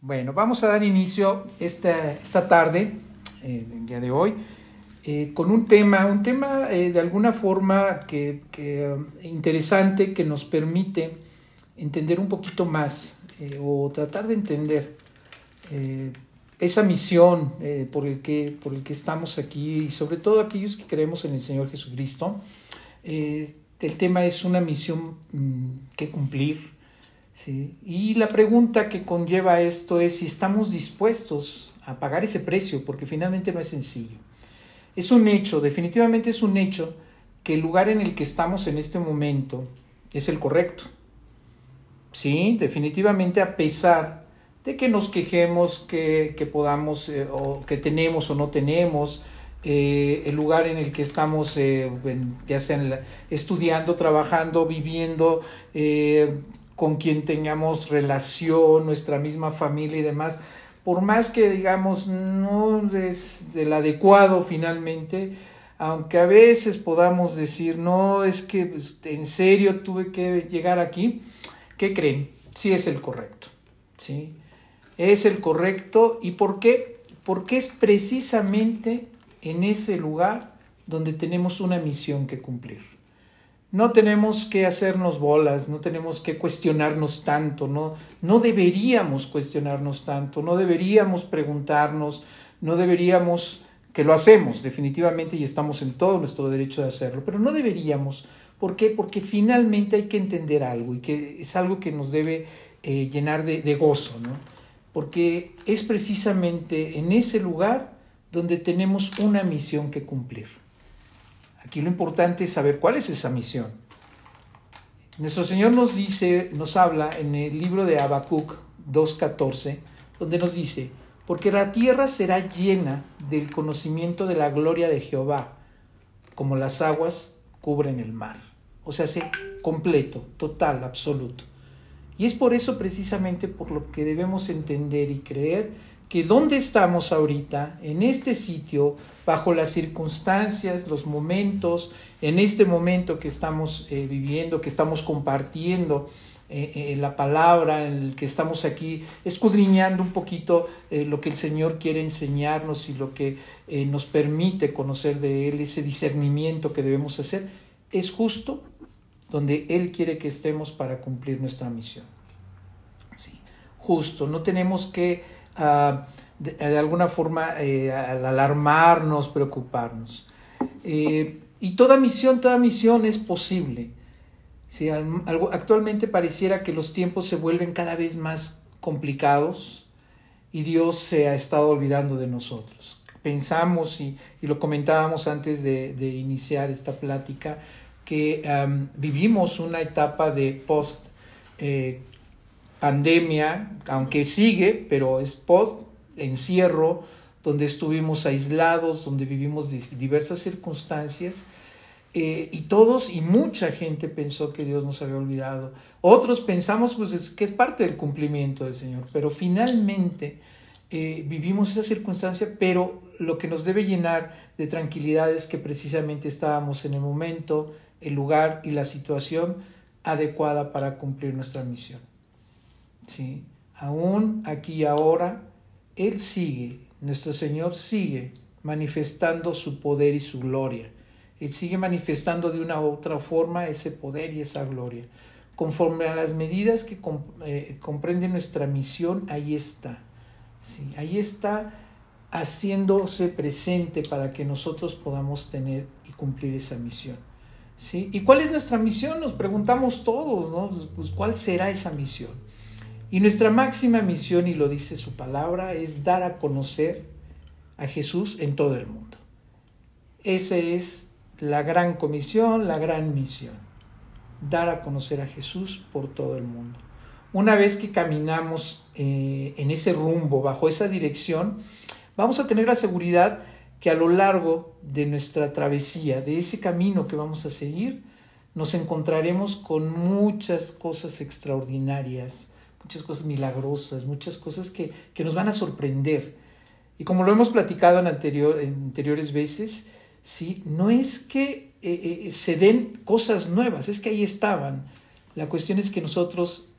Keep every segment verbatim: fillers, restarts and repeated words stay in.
Bueno, vamos a dar inicio esta, esta tarde, eh, el día de hoy, eh, con un tema, un tema eh, de alguna forma que, que, interesante, que nos permite entender un poquito más eh, o tratar de entender eh, esa misión eh, por, el que, por el que estamos aquí y sobre todo aquellos que creemos en el Señor Jesucristo. Eh, el tema es una misión mmm, que cumplir. Sí. Y la pregunta que conlleva esto es si estamos dispuestos a pagar ese precio, porque finalmente no es sencillo. Es un hecho, definitivamente es un hecho, que el lugar en el que estamos en este momento es el correcto. Sí, definitivamente, a pesar de que nos quejemos, que, que podamos, eh, o que tenemos o no tenemos, eh, el lugar en el que estamos, eh, en, ya sea en la, estudiando, trabajando, viviendo, eh, con quien tengamos relación, nuestra misma familia y demás, por más que digamos no es el adecuado finalmente, aunque a veces podamos decir, no, es que pues, en serio tuve que llegar aquí, ¿qué creen? Sí es el correcto, ¿sí? Es el correcto. ¿Y por qué? Porque es precisamente en ese lugar donde tenemos una misión que cumplir. No tenemos que hacernos bolas, no tenemos que cuestionarnos tanto, no, no deberíamos cuestionarnos tanto, no deberíamos preguntarnos, no deberíamos, que lo hacemos definitivamente y estamos en todo nuestro derecho de hacerlo, pero no deberíamos. ¿Por qué? Porque finalmente hay que entender algo y que es algo que nos debe eh, llenar de, de gozo, ¿no? Porque es precisamente en ese lugar donde tenemos una misión que cumplir. Aquí lo importante es saber cuál es esa misión. Nuestro Señor nos dice, nos habla en el libro de Habacuc dos catorce, donde nos dice: porque la tierra será llena del conocimiento de la gloria de Jehová, como las aguas cubren el mar. O sea, se completo, total, absoluto. Y es por eso precisamente por lo que debemos entender y creer que dónde estamos ahorita, en este sitio, bajo las circunstancias, los momentos, en este momento que estamos eh, viviendo, que estamos compartiendo eh, eh, la palabra, en el que estamos aquí escudriñando un poquito eh, lo que el Señor quiere enseñarnos y lo que eh, nos permite conocer de Él, ese discernimiento que debemos hacer, es justo donde Él quiere que estemos para cumplir nuestra misión. Sí, justo, no tenemos que Uh, de, de alguna forma eh, al alarmarnos, preocuparnos. Eh, y toda misión, toda misión es posible. Sí, al, al, actualmente pareciera que los tiempos se vuelven cada vez más complicados y Dios se ha estado olvidando de nosotros. Pensamos, y, y lo comentábamos antes de, de iniciar esta plática, que um, vivimos una etapa de post eh, pandemia, aunque sigue, pero es post encierro, donde estuvimos aislados, donde vivimos diversas circunstancias, eh, y todos y mucha gente pensó que Dios nos había olvidado. Otros pensamos pues es, que es parte del cumplimiento del Señor, pero finalmente eh, vivimos esa circunstancia, pero lo que nos debe llenar de tranquilidad es que precisamente estábamos en el momento, el lugar y la situación adecuada para cumplir nuestra misión. Sí, aún aquí y ahora, Él sigue, nuestro Señor sigue manifestando su poder y su gloria. Él sigue manifestando de una u otra forma ese poder y esa gloria. Conforme a las medidas que comp- eh, comprende nuestra misión, ahí está. Sí, ahí está haciéndose presente para que nosotros podamos tener y cumplir esa misión. ¿Sí? ¿Y cuál es nuestra misión? Nos preguntamos todos, ¿no? Pues, pues, ¿cuál será esa misión? Y nuestra máxima misión, y lo dice su palabra, es dar a conocer a Jesús en todo el mundo. Esa es la gran comisión, la gran misión. Dar a conocer a Jesús por todo el mundo. Una vez que caminamos eh, en ese rumbo, bajo esa dirección, vamos a tener la seguridad que a lo largo de nuestra travesía, de ese camino que vamos a seguir, nos encontraremos con muchas cosas extraordinarias, muchas cosas milagrosas, muchas cosas que, que nos van a sorprender. Y como lo hemos platicado en, anterior, en anteriores veces, ¿sí? No es que eh, eh, se den cosas nuevas, es que ahí estaban. La cuestión es que nosotros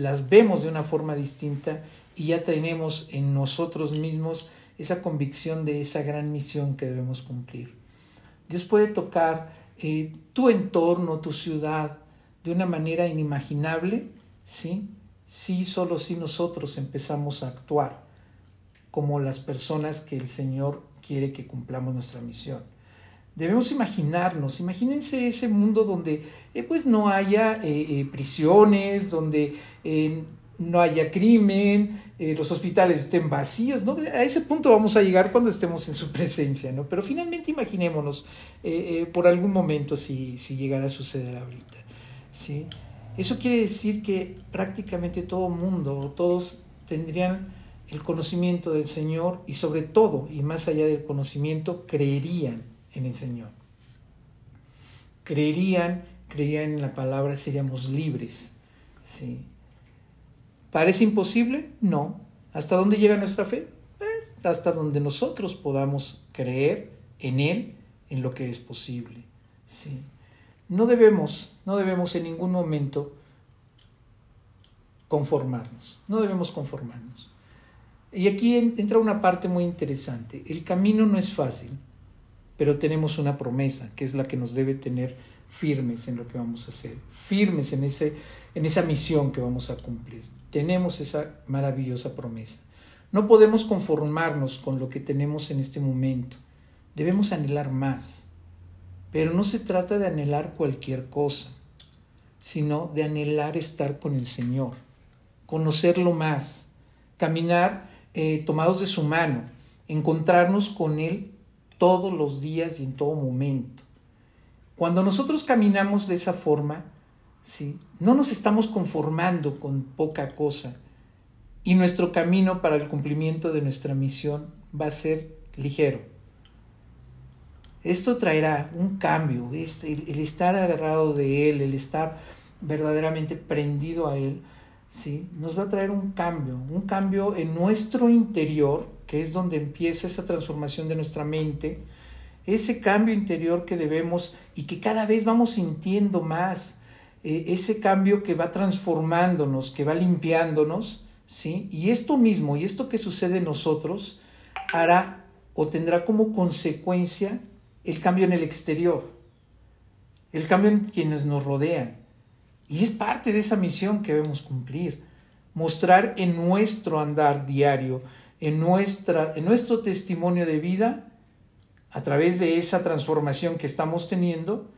las vemos de una forma distinta y ya tenemos en nosotros mismos esa convicción de esa gran misión que debemos cumplir. Dios puede tocar eh, tu entorno, tu ciudad, de una manera inimaginable, ¿sí? Sí, solo si nosotros empezamos a actuar como las personas que el Señor quiere que cumplamos nuestra misión. Debemos imaginarnos, imagínense ese mundo donde eh, pues no haya eh, eh, prisiones, donde eh, no haya crimen, eh, los hospitales estén vacíos, ¿no? A ese punto vamos a llegar cuando estemos en su presencia, ¿no? Pero finalmente imaginémonos eh, eh, por algún momento si, si llegara a suceder ahorita, ¿sí? Eso quiere decir que prácticamente todo mundo, todos tendrían el conocimiento del Señor y sobre todo, y más allá del conocimiento, creerían en el Señor. Creerían, creerían en la palabra, seríamos libres, ¿sí? ¿Parece imposible? No. ¿Hasta dónde llega nuestra fe? Pues hasta donde nosotros podamos creer en Él, en lo que es posible, ¿sí? No debemos, no debemos en ningún momento conformarnos, no debemos conformarnos. Y aquí entra una parte muy interesante. El camino no es fácil, pero tenemos una promesa, que es la que nos debe tener firmes en lo que vamos a hacer, firmes en, ese, en esa misión que vamos a cumplir. Tenemos esa maravillosa promesa. No podemos conformarnos con lo que tenemos en este momento. Debemos anhelar más. Pero no se trata de anhelar cualquier cosa, sino de anhelar estar con el Señor, conocerlo más, caminar eh, tomados de su mano, encontrarnos con Él todos los días y en todo momento. Cuando nosotros caminamos de esa forma, ¿sí? No nos estamos conformando con poca cosa y nuestro camino para el cumplimiento de nuestra misión va a ser ligero. Esto traerá un cambio, este, el, el estar agarrado de Él, el estar verdaderamente prendido a Él, ¿sí? Nos va a traer un cambio, un cambio en nuestro interior, que es donde empieza esa transformación de nuestra mente, ese cambio interior que debemos y que cada vez vamos sintiendo más, eh, ese cambio que va transformándonos, que va limpiándonos, ¿sí? Y esto mismo, y esto que sucede en nosotros, hará o tendrá como consecuencia el cambio en el exterior, el cambio en quienes nos rodean. Y es parte de esa misión que debemos cumplir, mostrar en nuestro andar diario, en, nuestra, en nuestro testimonio de vida, a través de esa transformación que estamos teniendo,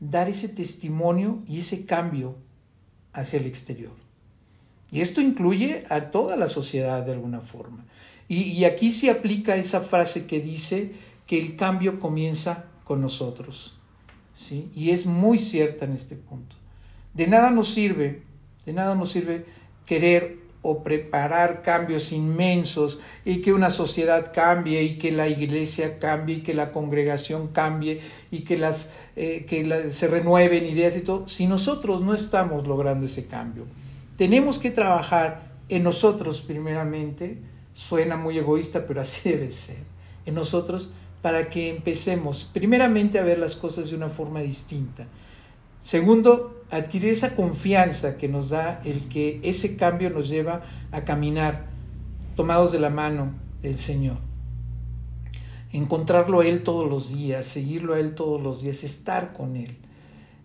dar ese testimonio y ese cambio hacia el exterior. Y esto incluye a toda la sociedad de alguna forma. Y, y aquí se aplica esa frase que dice que el cambio comienza con nosotros, ¿sí? Y es muy cierta en este punto. De nada nos sirve, de nada nos sirve querer o preparar cambios inmensos y que una sociedad cambie y que la iglesia cambie y que la congregación cambie y que, las, eh, que la, se renueven ideas y todo, si nosotros no estamos logrando ese cambio. Tenemos que trabajar en nosotros primeramente, suena muy egoísta, pero así debe ser, en nosotros, para que empecemos primeramente a ver las cosas de una forma distinta. Segundo, adquirir esa confianza que nos da el que ese cambio nos lleva a caminar tomados de la mano del Señor. Encontrarlo a Él todos los días, seguirlo a Él todos los días, estar con Él.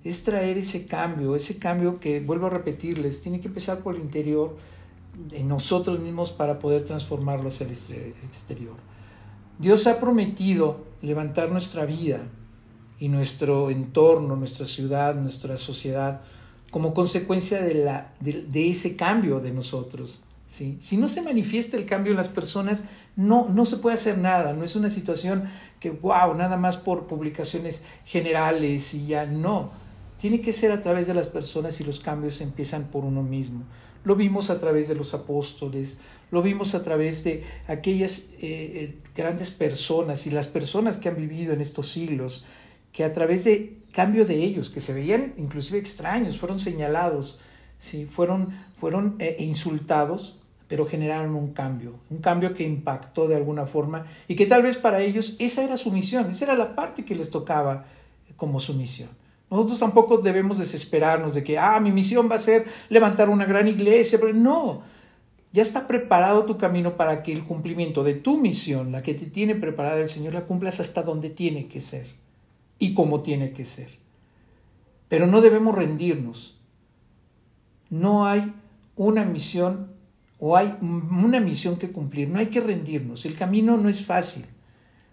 Es traer ese cambio, ese cambio que, vuelvo a repetirles, tiene que empezar por el interior de nosotros mismos para poder transformarlo hacia el exterior. Dios ha prometido levantar nuestra vida y nuestro entorno, nuestra ciudad, nuestra sociedad, como consecuencia de, la, de, de ese cambio de nosotros, ¿sí? Si no se manifiesta el cambio en las personas, no, no se puede hacer nada, no es una situación que, wow, nada más por publicaciones generales y ya, no. Tiene que ser a través de las personas y los cambios empiezan por uno mismo. Lo vimos a través de los apóstoles, lo vimos a través de aquellas eh, eh, grandes personas y las personas que han vivido en estos siglos, que a través de cambio de ellos, que se veían inclusive extraños, fueron señalados, ¿sí? fueron, fueron eh, insultados, pero generaron un cambio, un cambio que impactó de alguna forma y que tal vez para ellos esa era su misión, esa era la parte que les tocaba como su misión. Nosotros tampoco debemos desesperarnos de que, ah, mi misión va a ser levantar una gran iglesia. Pero no, ya está preparado tu camino para que el cumplimiento de tu misión, la que te tiene preparada el Señor, la cumplas hasta donde tiene que ser y como tiene que ser. Pero no debemos rendirnos. No hay una misión o hay una misión que cumplir. No hay que rendirnos. El camino no es fácil,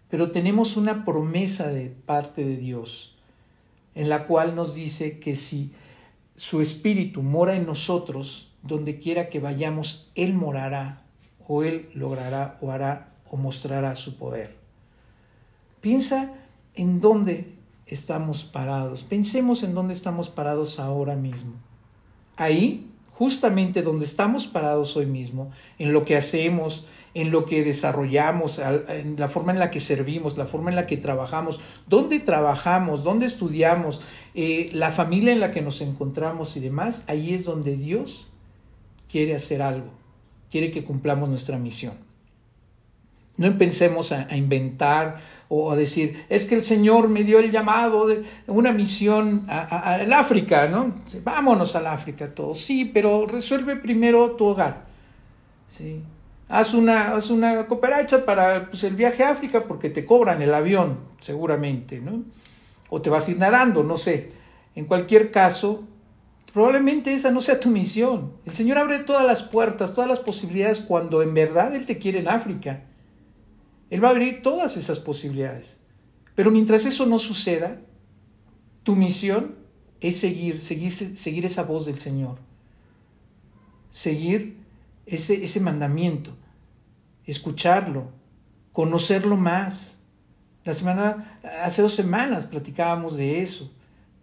pero tenemos una promesa de parte de Dios, en la cual nos dice que si su Espíritu mora en nosotros, donde quiera que vayamos, Él morará, o Él logrará, o hará, o mostrará su poder. Piensa en dónde estamos parados. Pensemos en dónde estamos parados ahora mismo. Ahí, justamente donde estamos parados hoy mismo, en lo que hacemos, en lo que desarrollamos, en la forma en la que servimos, la forma en la que trabajamos, dónde trabajamos, dónde estudiamos, eh, la familia en la que nos encontramos y demás, ahí es donde Dios quiere hacer algo, quiere que cumplamos nuestra misión. No empecemos a, a inventar o a decir, es que el Señor me dio el llamado de una misión al África, ¿no? Vámonos al África todos. Sí, pero resuelve primero tu hogar, ¿sí? Haz una, haz una cooperacha para pues, el viaje a África, porque te cobran el avión, seguramente, ¿no? O te vas a ir nadando, no sé. En cualquier caso, probablemente esa no sea tu misión. El Señor abre todas las puertas, todas las posibilidades cuando en verdad Él te quiere en África. Él va a abrir todas esas posibilidades. Pero mientras eso no suceda, tu misión es seguir, seguir, seguir esa voz del Señor. Seguir ese, ese mandamiento. Escucharlo, conocerlo más. La semana, hace dos semanas platicábamos de eso,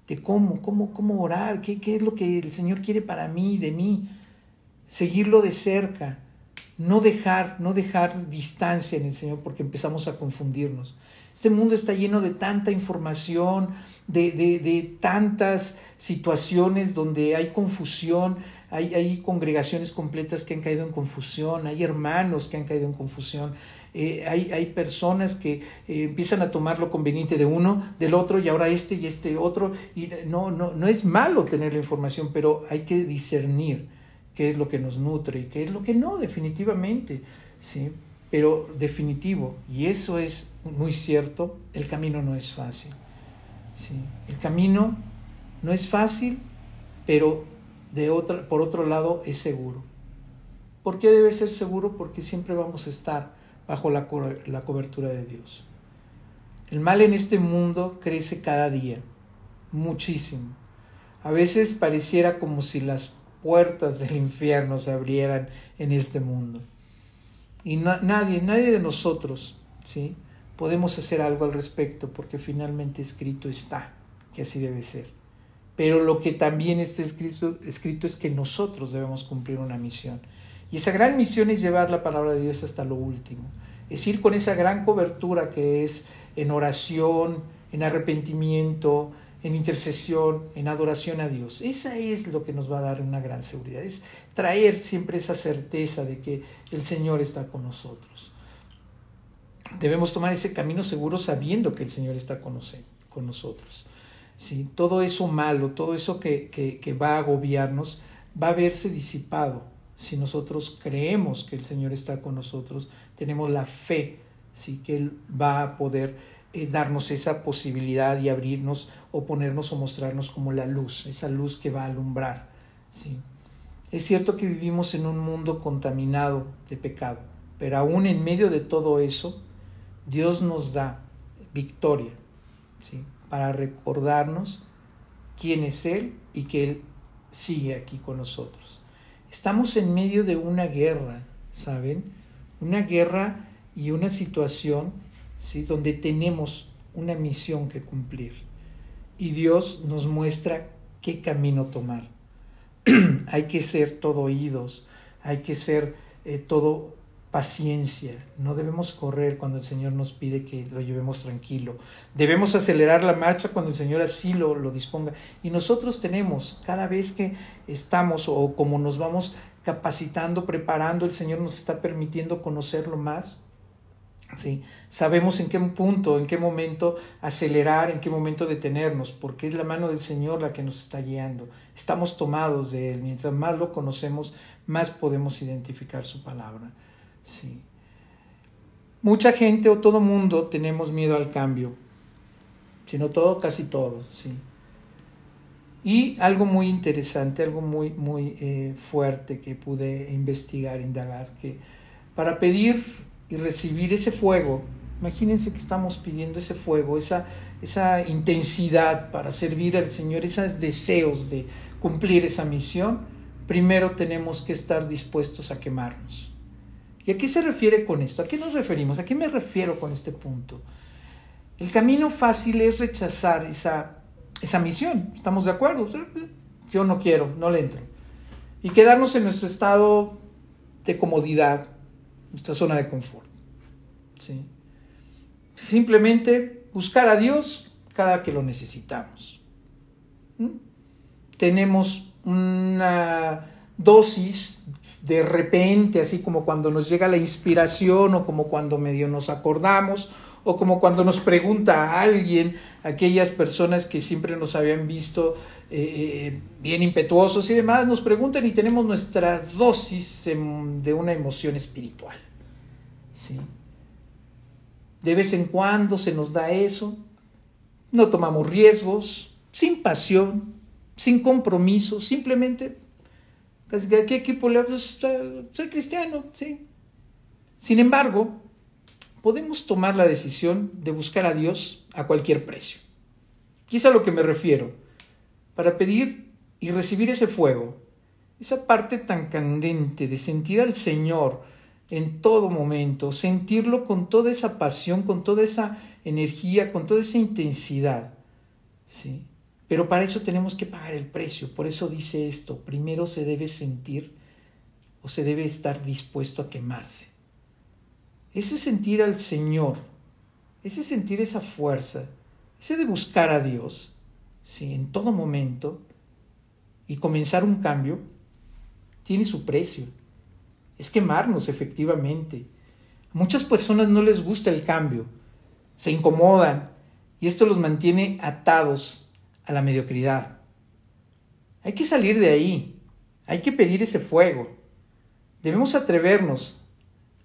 de cómo, cómo, cómo orar, qué, qué es lo que el Señor quiere para mí, de mí, seguirlo de cerca, no dejar, no dejar distancia en el Señor, porque empezamos a confundirnos. Este mundo está lleno de tanta información, de, de, de tantas situaciones donde hay confusión, hay, hay congregaciones completas que han caído en confusión, hay hermanos que han caído en confusión, eh, hay, hay personas que eh, empiezan a tomar lo conveniente de uno, del otro, y ahora este y este otro. Y no, no, no es malo tener la información, pero hay que discernir qué es lo que nos nutre y qué es lo que no, definitivamente, ¿sí? Pero definitivo, y eso es muy cierto, el camino no es fácil, ¿sí? El camino no es fácil, pero de otra, por otro lado es seguro. ¿Por qué debe ser seguro? Porque siempre vamos a estar bajo la, co- la cobertura de Dios. El mal en este mundo crece cada día, muchísimo. A veces pareciera como si las puertas del infierno se abrieran en este mundo. Y na- nadie, nadie de nosotros, ¿sí?, podemos hacer algo al respecto, porque finalmente escrito está que así debe ser. Pero lo que también está escrito, escrito es que nosotros debemos cumplir una misión. Y esa gran misión es llevar la palabra de Dios hasta lo último. Es ir con esa gran cobertura que es en oración, en arrepentimiento, en intercesión, en adoración a Dios. Esa es lo que nos va a dar una gran seguridad, es traer siempre esa certeza de que el Señor está con nosotros. Debemos tomar ese camino seguro sabiendo que el Señor está con, nos- con nosotros. ¿Sí? Todo eso malo, todo eso que, que, que va a agobiarnos, va a verse disipado si nosotros creemos que el Señor está con nosotros, tenemos la fe, ¿sí?, que Él va a poder Eh, darnos esa posibilidad y abrirnos o ponernos o mostrarnos como la luz, esa luz que va a alumbrar, ¿sí? Es cierto que vivimos en un mundo contaminado de pecado, pero aún en medio de todo eso, Dios nos da victoria, ¿sí?, para recordarnos quién es Él y que Él sigue aquí con nosotros. Estamos en medio de una guerra, ¿saben? Una guerra y una situación, ¿sí?, donde tenemos una misión que cumplir y Dios nos muestra qué camino tomar. Hay que ser todo oídos, hay que ser eh, todo paciencia. No debemos correr cuando el Señor nos pide que lo llevemos tranquilo. Debemos acelerar la marcha cuando el Señor así lo, lo disponga. Y nosotros tenemos, cada vez que estamos o como nos vamos capacitando, preparando, el Señor nos está permitiendo conocerlo más, ¿sí? Sabemos en qué punto, en qué momento acelerar, en qué momento detenernos, porque es la mano del Señor la que nos está guiando. Estamos tomados de Él. Mientras más lo conocemos, más podemos identificar su palabra. Sí. Mucha gente o todo mundo tenemos miedo al cambio. Si no todo, casi todo. Sí. Y algo muy interesante, algo muy, muy eh, fuerte que pude investigar, indagar, que para pedir y recibir ese fuego, imagínense que estamos pidiendo ese fuego, esa, esa intensidad para servir al Señor, esos deseos de cumplir esa misión, primero tenemos que estar dispuestos a quemarnos. ¿Y a qué se refiere con esto? ¿A qué nos referimos? ¿A qué me refiero con este punto? El camino fácil es rechazar esa, esa misión, ¿estamos de acuerdo? Yo no quiero, no le entro. Y quedarnos en nuestro estado de comodidad, nuestra zona de confort, ¿sí? Simplemente buscar a Dios cada que lo necesitamos. ¿Mm? Tenemos una dosis de repente, así como cuando nos llega la inspiración o como cuando medio nos acordamos o como cuando nos pregunta a alguien, aquellas personas que siempre nos habían visto eh, bien impetuosos y demás, nos preguntan y tenemos nuestra dosis de una emoción espiritual. ¿Sí? De vez en cuando se nos da eso, no tomamos riesgos, sin pasión, sin compromiso, simplemente, ¿a qué equipo le hablo? Soy cristiano, sí. Sin embargo, podemos tomar la decisión de buscar a Dios a cualquier precio. Y es a lo que me refiero. Para pedir y recibir ese fuego, esa parte tan candente de sentir al Señor en todo momento, sentirlo con toda esa pasión, con toda esa energía, con toda esa intensidad, ¿sí? Pero para eso tenemos que pagar el precio. Por eso dice esto, primero se debe sentir o se debe estar dispuesto a quemarse. Ese sentir al Señor, ese sentir esa fuerza, ese de buscar a Dios, ¿sí? En todo momento y comenzar un cambio, tiene su precio. Es quemarnos efectivamente. A muchas personas no les gusta el cambio, se incomodan y esto los mantiene atados a la mediocridad. Hay que salir de ahí, hay que pedir ese fuego. Debemos atrevernos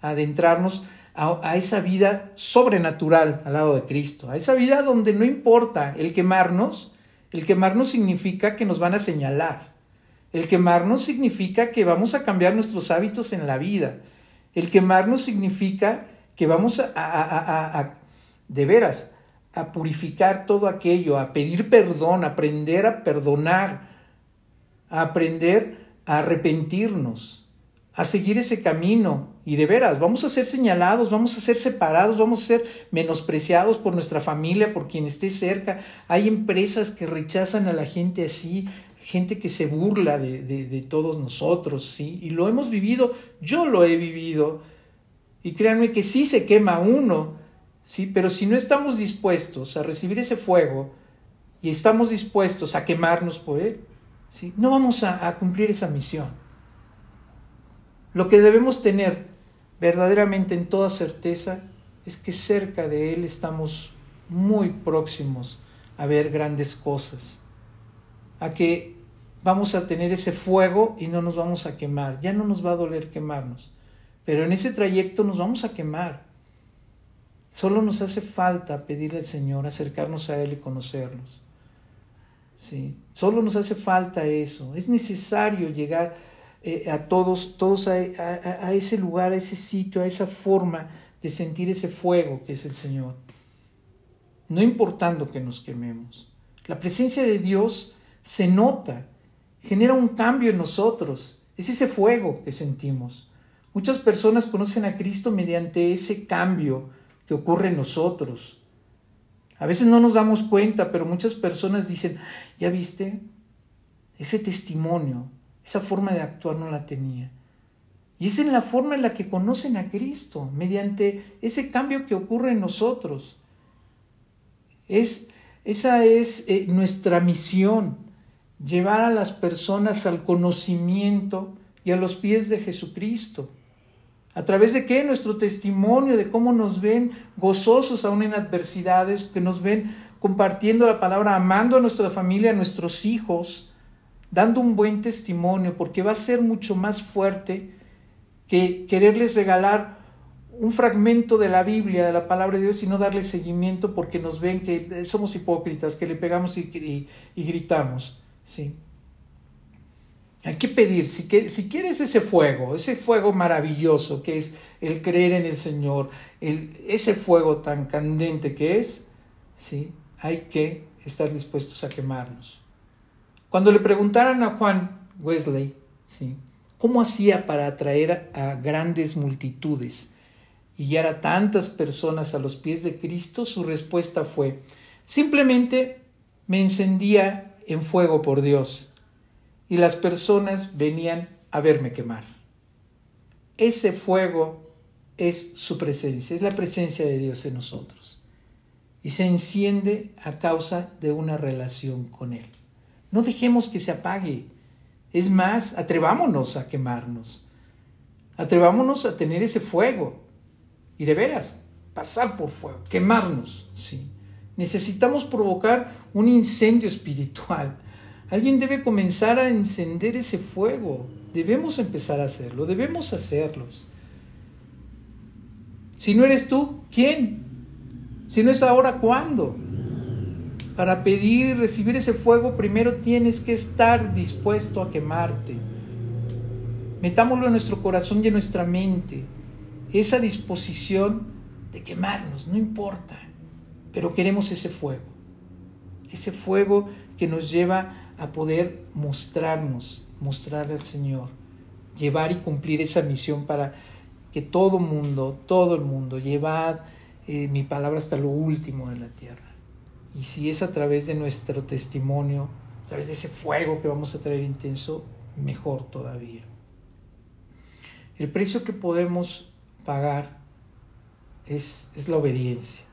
a adentrarnos a, a esa vida sobrenatural al lado de Cristo, a esa vida donde no importa el quemarnos. El quemarnos significa que nos van a señalar. El quemarnos significa que vamos a cambiar nuestros hábitos en la vida. El quemarnos significa que vamos a, a, a, a, a de veras, a purificar todo aquello, a pedir perdón, a aprender a perdonar, a aprender a arrepentirnos, a seguir ese camino, y de veras, vamos a ser señalados, vamos a ser separados, vamos a ser menospreciados por nuestra familia, por quien esté cerca. Hay empresas que rechazan a la gente así, gente que se burla de, de, de todos nosotros, ¿sí? Y lo hemos vivido, yo lo he vivido, y créanme que sí se quema uno, ¿sí? Pero si no estamos dispuestos a recibir ese fuego, y estamos dispuestos a quemarnos por él, ¿sí? No vamos a, a cumplir esa misión. Lo que debemos tener verdaderamente en toda certeza es que cerca de Él estamos muy próximos a ver grandes cosas, a que vamos a tener ese fuego y no nos vamos a quemar. Ya no nos va a doler quemarnos, pero en ese trayecto nos vamos a quemar. Solo nos hace falta pedirle al Señor, acercarnos a Él y conocernos. ¿Sí? Solo nos hace falta eso. Es necesario llegar a todos, todos a, a, a ese lugar, a ese sitio, a esa forma de sentir ese fuego que es el Señor. No importando que nos quememos. La presencia de Dios se nota, genera un cambio en nosotros. Es ese fuego que sentimos. Muchas personas conocen a Cristo mediante ese cambio que ocurre en nosotros. A veces no nos damos cuenta, pero muchas personas dicen, ¿ya viste? Ese testimonio, esa forma de actuar no la tenía. Y es en la forma en la que conocen a Cristo, mediante ese cambio que ocurre en nosotros. Es, esa es eh, nuestra misión, llevar a las personas al conocimiento y a los pies de Jesucristo, ¿A través de qué? Nuestro testimonio de cómo nos ven gozosos aún en adversidades, que nos ven compartiendo la palabra, amando a nuestra familia, a nuestros hijos, dando un buen testimonio, porque va a ser mucho más fuerte que quererles regalar un fragmento de la Biblia, de la palabra de Dios, y no darle seguimiento porque nos ven que somos hipócritas, que le pegamos y, y, y gritamos, ¿sí? Hay que pedir, si, que, si quieres ese fuego, ese fuego maravilloso que es el creer en el Señor, el, ese fuego tan candente que es, ¿sí? Hay que estar dispuestos a quemarnos. Cuando le preguntaran a Juan Wesley, ¿sí?, ¿cómo hacía para atraer a grandes multitudes y guiar a tantas personas a los pies de Cristo? Su respuesta fue: simplemente me encendía en fuego por Dios y las personas venían a verme quemar. Ese fuego es su presencia, es la presencia de Dios en nosotros, y se enciende a causa de una relación con Él. No dejemos que se apague. Es más, atrevámonos a quemarnos, atrevámonos a tener ese fuego. Y de veras, pasar por fuego, quemarnos, ¿sí? Necesitamos provocar un incendio espiritual. Alguien debe comenzar a encender ese fuego. Debemos empezar a hacerlo, debemos hacerlos. Si no eres tú, ¿quién? Si no es ahora, ¿cuándo? Para pedir y recibir ese fuego, primero tienes que estar dispuesto a quemarte. Metámoslo en nuestro corazón y en nuestra mente. Esa disposición de quemarnos, no importa, pero queremos ese fuego. Ese fuego que nos lleva a poder mostrarnos, mostrar al Señor, llevar y cumplir esa misión para que todo mundo, todo el mundo, llevad eh, mi palabra hasta lo último de la tierra. Y si es a través de nuestro testimonio, a través de ese fuego que vamos a traer intenso, mejor todavía. El precio que podemos pagar es, es la obediencia.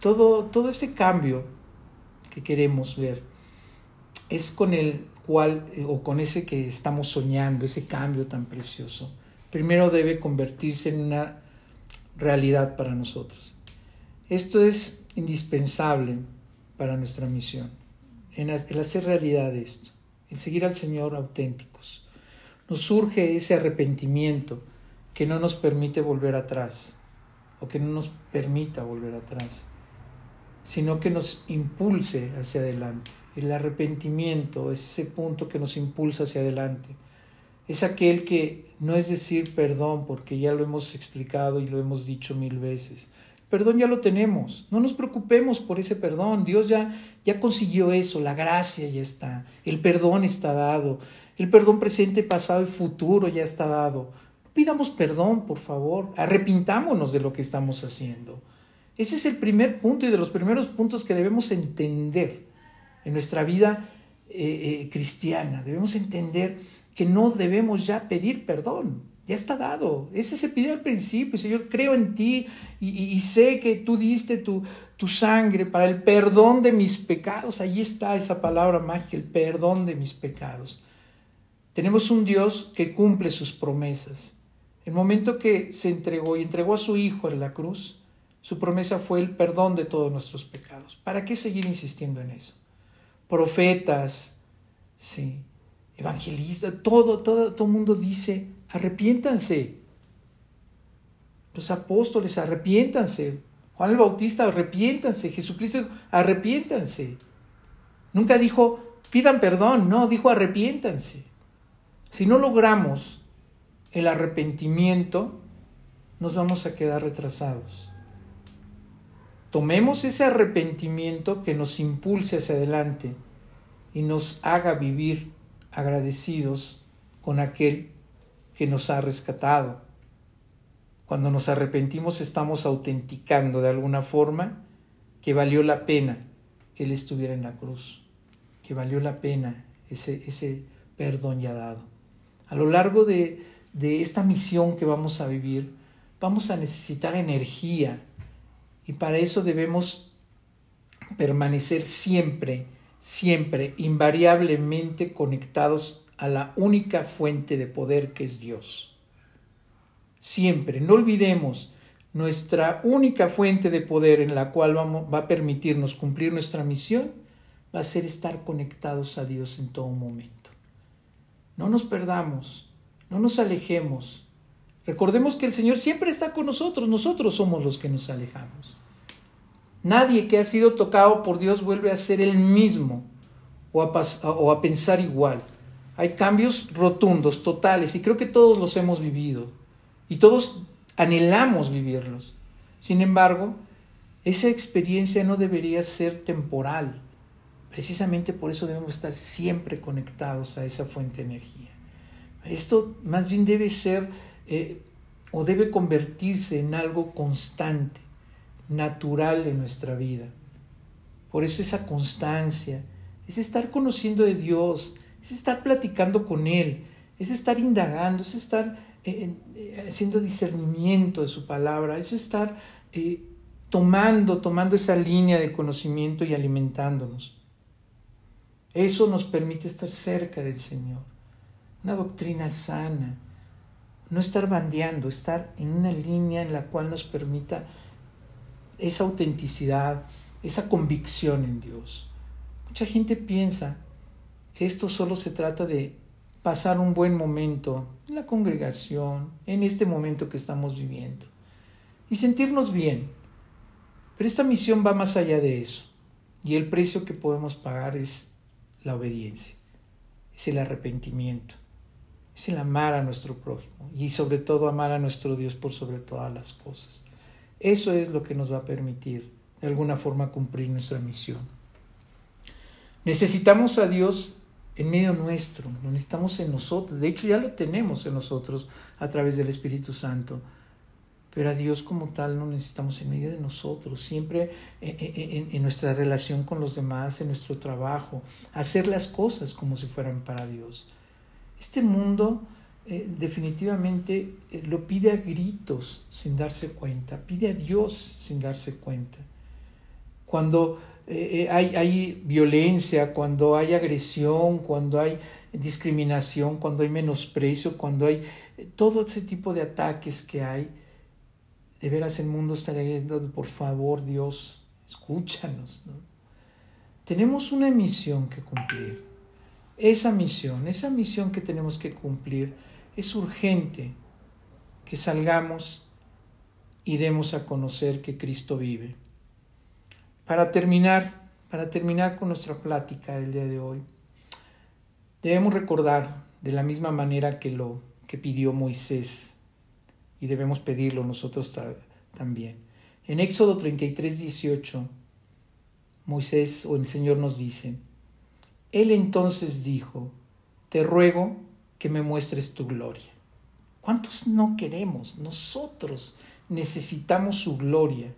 Todo, todo ese cambio que queremos ver es con el cual, o con ese que estamos soñando, ese cambio tan precioso, primero debe convertirse en una realidad para nosotros. Esto es indispensable para nuestra misión, en el hacer realidad esto, en seguir al Señor auténticos. Nos surge ese arrepentimiento que no nos permite volver atrás, o que no nos permita volver atrás, sino que nos impulse hacia adelante. El arrepentimiento es ese punto que nos impulsa hacia adelante. Es aquel que no es decir perdón, porque ya lo hemos explicado y lo hemos dicho mil veces. Perdón ya lo tenemos, no nos preocupemos por ese perdón. Dios ya, ya consiguió eso, la gracia ya está, el perdón está dado, el perdón presente, pasado y futuro ya está dado. Pidamos perdón, por favor, arrepintámonos de lo que estamos haciendo. Ese es el primer punto y de los primeros puntos que debemos entender en nuestra vida eh, eh, cristiana. Debemos entender que no debemos ya pedir perdón, ya está dado. Ese se pidió al principio: Señor, creo en ti y, y, y sé que tú diste tu, tu sangre para el perdón de mis pecados. Ahí está esa palabra mágica, el perdón de mis pecados. Tenemos un Dios que cumple sus promesas. El momento que se entregó y entregó a su Hijo en la cruz, su promesa fue el perdón de todos nuestros pecados. ¿Para qué seguir insistiendo en eso? Profetas, sí, evangelistas, todo, todo, todo mundo dice: arrepiéntanse. Los apóstoles, arrepiéntanse. Juan el Bautista, arrepiéntanse. Jesucristo, arrepiéntanse. Nunca dijo: pidan perdón, no, dijo: arrepiéntanse. Si no logramos el arrepentimiento, nos vamos a quedar retrasados. Tomemos ese arrepentimiento que nos impulse hacia adelante y nos haga vivir agradecidos con aquel que nos ha rescatado. Cuando nos arrepentimos, estamos autenticando de alguna forma que valió la pena que Él estuviera en la cruz, que valió la pena ese, ese perdón ya dado. A lo largo de de esta misión que vamos a vivir, vamos a necesitar energía, y para eso debemos permanecer siempre, siempre, invariablemente conectados a la única fuente de poder que es Dios. siempre. No olvidemos nuestra única fuente de poder en la cual vamos, va a permitirnos cumplir nuestra misión, va a ser estar conectados a Dios en todo momento. No nos perdamos, no nos alejemos. Recordemos que el Señor siempre está con nosotros, nosotros somos los que nos alejamos. Nadie que ha sido tocado por Dios vuelve a ser el mismo o a, pas- o a pensar igual. Hay cambios rotundos, totales, y creo que todos los hemos vivido y todos anhelamos vivirlos. Sin embargo, esa experiencia no debería ser temporal. Precisamente por eso debemos estar siempre conectados a esa fuente de energía. Esto más bien debe ser eh, o debe convertirse en algo constante, natural de nuestra vida. Por eso esa constancia es estar conociendo de Dios, es estar platicando con Él, es estar indagando, es estar eh, eh, haciendo discernimiento de su palabra, es estar eh, tomando, tomando esa línea de conocimiento y alimentándonos. Eso nos permite estar cerca del Señor. Una doctrina sana, no estar bandeando, estar en una línea en la cual nos permita esa autenticidad, esa convicción en Dios. Mucha gente piensa que esto solo se trata de pasar un buen momento en la congregación, en este momento que estamos viviendo, y sentirnos bien. Pero esta misión va más allá de eso, y el precio que podemos pagar es la obediencia, es el arrepentimiento, es el amar a nuestro prójimo, y sobre todo amar a nuestro Dios por sobre todas las cosas. Eso es lo que nos va a permitir, de alguna forma, cumplir nuestra misión. Necesitamos a Dios en medio nuestro, lo necesitamos en nosotros, de hecho ya lo tenemos en nosotros a través del Espíritu Santo, pero a Dios como tal lo necesitamos en medio de nosotros, siempre en, en, en nuestra relación con los demás, en nuestro trabajo, hacer las cosas como si fueran para Dios. Este mundo eh, definitivamente eh, lo pide a gritos sin darse cuenta, pide a Dios sin darse cuenta. Cuando Eh, hay, hay violencia, cuando hay agresión, cuando hay discriminación, cuando hay menosprecio, cuando hay todo ese tipo de ataques que hay, de veras el mundo está diciendo, por favor Dios, escúchanos, ¿no? Tenemos una misión que cumplir. Esa misión, esa misión que tenemos que cumplir, es urgente que salgamos y demos a conocer que Cristo vive. Para terminar, para terminar con nuestra plática del día de hoy, debemos recordar de la misma manera que lo que pidió Moisés, y debemos pedirlo nosotros ta- también. En Éxodo treinta y tres, dieciocho, Moisés o el Señor nos dice: Él entonces dijo, te ruego que me muestres tu gloria. ¿Cuántos no queremos? Nosotros necesitamos su gloria.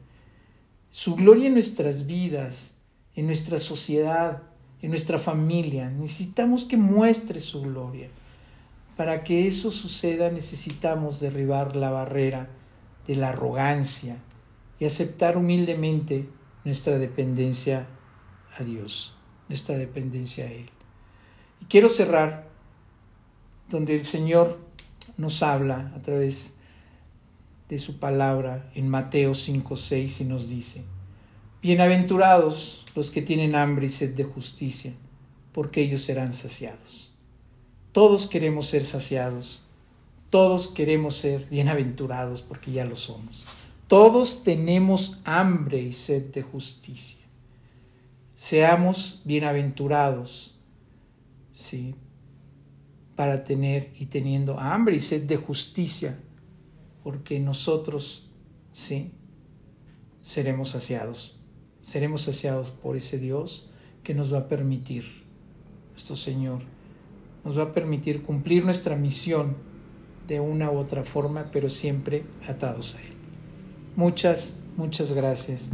Su gloria en nuestras vidas, en nuestra sociedad, en nuestra familia. Necesitamos que muestre su gloria. Para que eso suceda necesitamos derribar la barrera de la arrogancia y aceptar humildemente nuestra dependencia a Dios, nuestra dependencia a Él. Y quiero cerrar donde el Señor nos habla a través de de su palabra en Mateo cinco, seis, y nos dice: Bienaventurados los que tienen hambre y sed de justicia, porque ellos serán saciados. Todos queremos ser saciados, todos queremos ser bienaventurados porque ya lo somos. Todos tenemos hambre y sed de justicia. Seamos bienaventurados, ¿sí? Para tener y teniendo hambre y sed de justicia, porque nosotros, sí, seremos saciados. Seremos saciados por ese Dios que nos va a permitir, nuestro Señor, nos va a permitir cumplir nuestra misión de una u otra forma, pero siempre atados a Él. Muchas, muchas gracias.